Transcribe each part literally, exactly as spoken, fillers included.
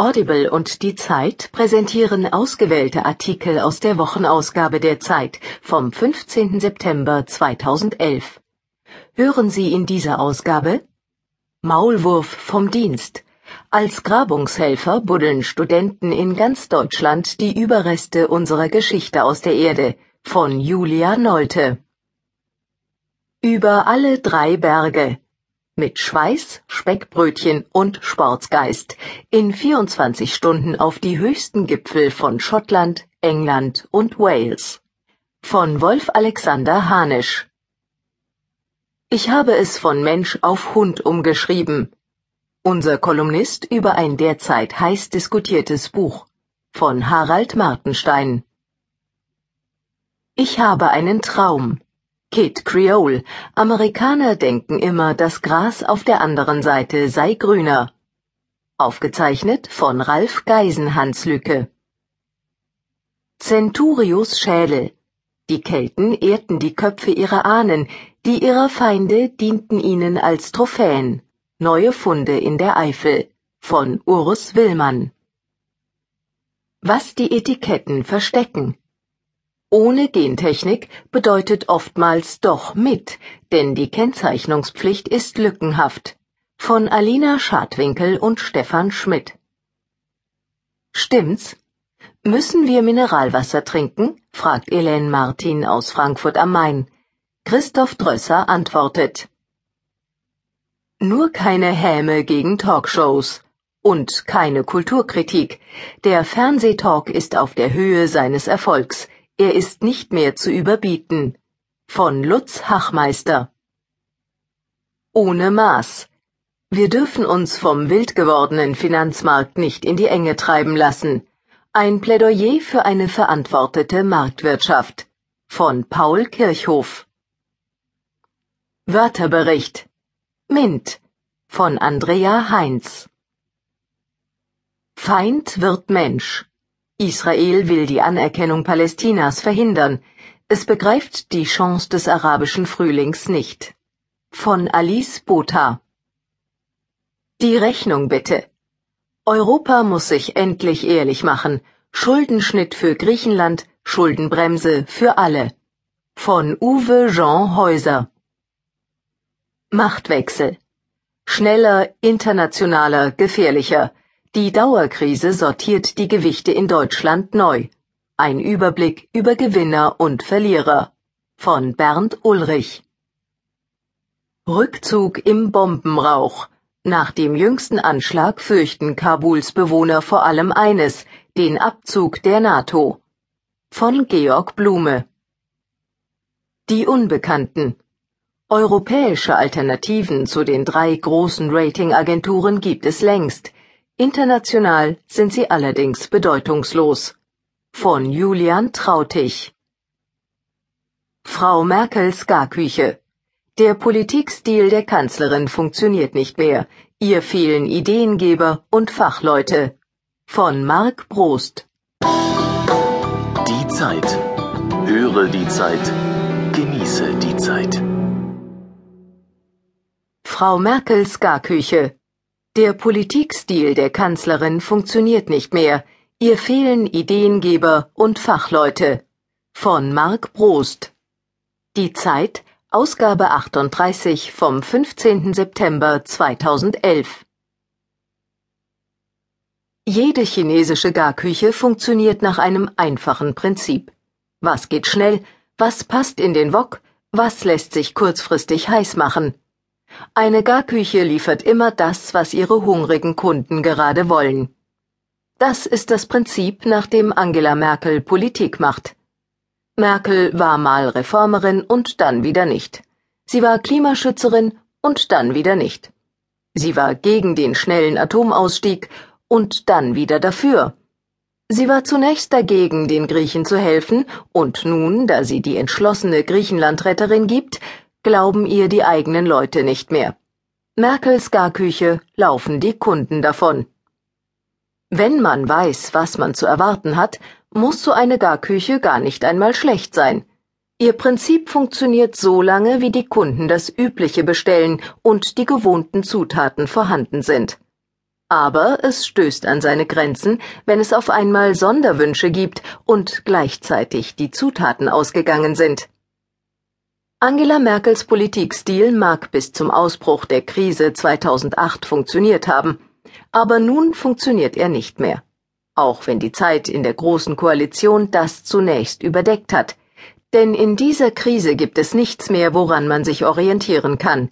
Audible und Die Zeit präsentieren ausgewählte Artikel aus der Wochenausgabe der Zeit vom fünfzehnten September zweitausendelf. Hören Sie in dieser Ausgabe: Maulwurf vom Dienst. Als Grabungshelfer buddeln Studenten in ganz Deutschland die Überreste unserer Geschichte aus der Erde von Julia Nolte. Über alle drei Berge. Mit Schweiß, Speckbrötchen und Sportsgeist in vierundzwanzig Stunden auf die höchsten Gipfel von Schottland, England und Wales. Von Wolf Alexander Hanisch. Ich habe es von Mensch auf Hund umgeschrieben. Unser Kolumnist über ein derzeit heiß diskutiertes Buch. Von Harald Martenstein. Ich habe einen Traum. Kid Creole. Amerikaner denken immer, das Gras auf der anderen Seite sei grüner. Aufgezeichnet von Ralf Geisenhanslücke. Centurius Schädel. Die Kelten ehrten die Köpfe ihrer Ahnen, die ihrer Feinde dienten ihnen als Trophäen. Neue Funde in der Eifel. Von Urs Willmann. Was die Etiketten verstecken. Ohne Gentechnik bedeutet oftmals doch mit, denn die Kennzeichnungspflicht ist lückenhaft. Von Alina Schadwinkel und Stefan Schmidt. Stimmt's? Müssen wir Mineralwasser trinken? Fragt Elen Martin aus Frankfurt am Main. Christoph Drösser antwortet: Nur keine Häme gegen Talkshows. Und keine Kulturkritik. Der Fernsehtalk ist auf der Höhe seines Erfolgs. Er ist nicht mehr zu überbieten. Von Lutz Hachmeister. Ohne Maß. Wir dürfen uns vom wild gewordenen Finanzmarkt nicht in die Enge treiben lassen. Ein Plädoyer für eine verantwortete Marktwirtschaft. Von Paul Kirchhof. Wörterbericht. Mint. Von Andrea Heinz. Feind wird Mensch. Israel will die Anerkennung Palästinas verhindern. Es begreift die Chance des arabischen Frühlings nicht. Von Alice Botha. Die Rechnung bitte. Europa muss sich endlich ehrlich machen. Schuldenschnitt für Griechenland, Schuldenbremse für alle. Von Uwe Jean Häuser. Machtwechsel. Schneller, internationaler, gefährlicher. Die Dauerkrise sortiert die Gewichte in Deutschland neu. Ein Überblick über Gewinner und Verlierer. Von Bernd Ulrich. Rückzug im Bombenrauch. Nach dem jüngsten Anschlag fürchten Kabuls Bewohner vor allem eines, den Abzug der NATO. Von Georg Blume. Die Unbekannten. Europäische Alternativen zu den drei großen Ratingagenturen gibt es längst. International sind sie allerdings bedeutungslos. Von Julian Trautig. Frau Merkels Garküche. Der Politikstil der Kanzlerin funktioniert nicht mehr. Ihr fehlen Ideengeber und Fachleute. Von Marc Brost. Die Zeit. Höre die Zeit. Genieße die Zeit. Frau Merkels Garküche. Der Politikstil der Kanzlerin funktioniert nicht mehr. Ihr fehlen Ideengeber und Fachleute. Von Marc Brost. Die Zeit, Ausgabe achtunddreißig vom fünfzehnten September zweitausendelf. Jede chinesische Garküche funktioniert nach einem einfachen Prinzip. Was geht schnell, was passt in den Wok, was lässt sich kurzfristig heiß machen. Eine Garküche liefert immer das, was ihre hungrigen Kunden gerade wollen. Das ist das Prinzip, nach dem Angela Merkel Politik macht. Merkel war mal Reformerin und dann wieder nicht. Sie war Klimaschützerin und dann wieder nicht. Sie war gegen den schnellen Atomausstieg und dann wieder dafür. Sie war zunächst dagegen, den Griechen zu helfen, und nun, da sie die entschlossene Griechenlandretterin gibt, glauben ihr die eigenen Leute nicht mehr. Merkels Garküche laufen die Kunden davon. Wenn man weiß, was man zu erwarten hat, muss so eine Garküche gar nicht einmal schlecht sein. Ihr Prinzip funktioniert so lange, wie die Kunden das Übliche bestellen und die gewohnten Zutaten vorhanden sind. Aber es stößt an seine Grenzen, wenn es auf einmal Sonderwünsche gibt und gleichzeitig die Zutaten ausgegangen sind. Angela Merkels Politikstil mag bis zum Ausbruch der Krise zweitausendacht funktioniert haben, aber nun funktioniert er nicht mehr. Auch wenn die Zeit in der Großen Koalition das zunächst überdeckt hat. Denn in dieser Krise gibt es nichts mehr, woran man sich orientieren kann.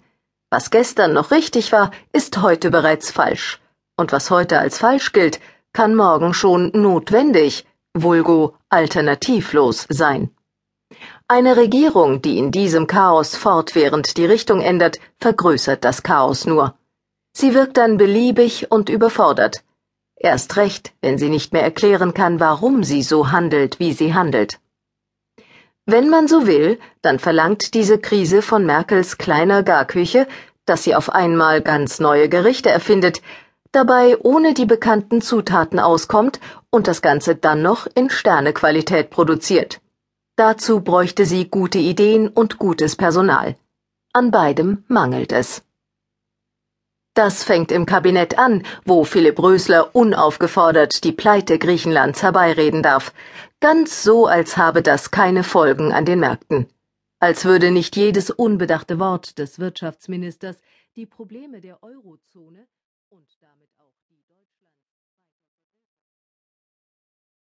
Was gestern noch richtig war, ist heute bereits falsch. Und was heute als falsch gilt, kann morgen schon notwendig, vulgo alternativlos sein. Eine Regierung, die in diesem Chaos fortwährend die Richtung ändert, vergrößert das Chaos nur. Sie wirkt dann beliebig und überfordert. Erst recht, wenn sie nicht mehr erklären kann, warum sie so handelt, wie sie handelt. Wenn man so will, dann verlangt diese Krise von Merkels kleiner Garküche, dass sie auf einmal ganz neue Gerichte erfindet, dabei ohne die bekannten Zutaten auskommt und das Ganze dann noch in Sternequalität produziert. Dazu bräuchte sie gute Ideen und gutes Personal. An beidem mangelt es. Das fängt im Kabinett an, wo Philipp Rösler unaufgefordert die Pleite Griechenlands herbeireden darf. Ganz so, als habe das keine Folgen an den Märkten. Als würde nicht jedes unbedachte Wort des Wirtschaftsministers die Probleme der Eurozone und damit